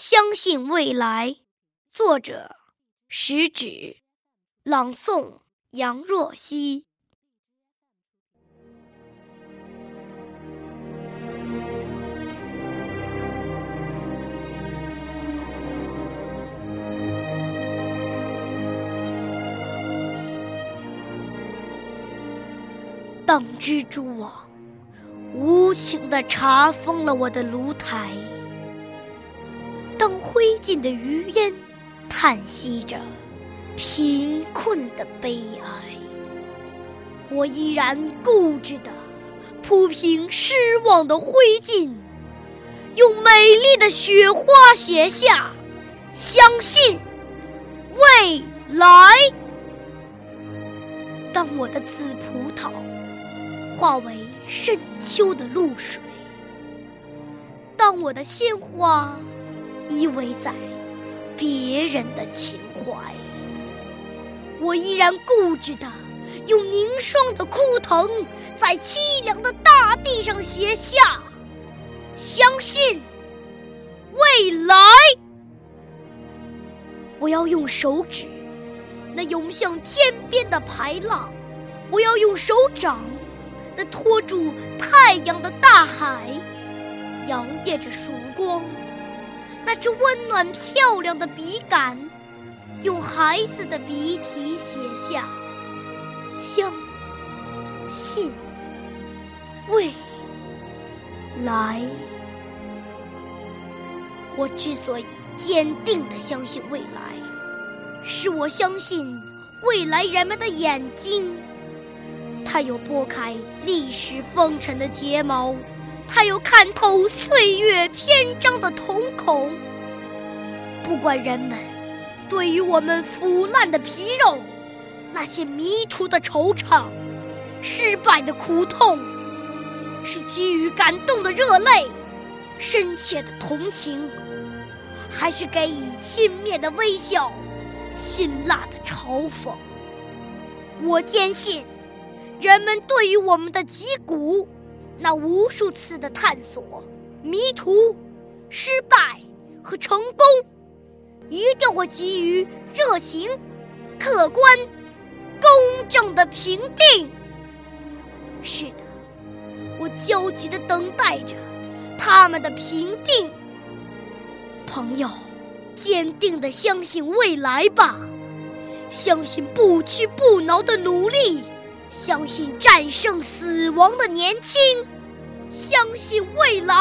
相信未来，作者食指，朗诵杨若溪。当蜘蛛网无情地查封了我的炉台，当灰烬的余烟叹息着贫困的悲哀，我依然固执地铺平失望的灰烬，用美丽的雪花写下相信未来。当我的紫葡萄化为深秋的露水，当我的鲜花依偎在别人的情怀，我依然固执地用凝霜的枯藤在凄凉的大地上写下相信未来。我要用手指那涌向天边的排浪，我要用手掌那托住太阳的大海，摇曳着曙光那只温暖漂亮的笔杆，用孩子的笔体写下相信未来。我之所以坚定地相信未来，是我相信未来人们的眼睛，它有拨开历史风尘的睫毛，它有看透岁月篇章的瞳孔。不管人们对于我们腐烂的皮肉，那些迷途的惆怅，失败的苦痛，是基于感动的热泪，深切的同情，还是给以轻蔑的微笑，辛辣的嘲讽，我坚信人们对于我们的脊骨那无数次的探索、迷途、失败和成功，一定会给予热情、客观、公正的评定。是的，我焦急地等待着他们的评定。朋友，坚定地相信未来吧，相信不屈不挠的努力，相信战胜死亡的年轻，相信未来。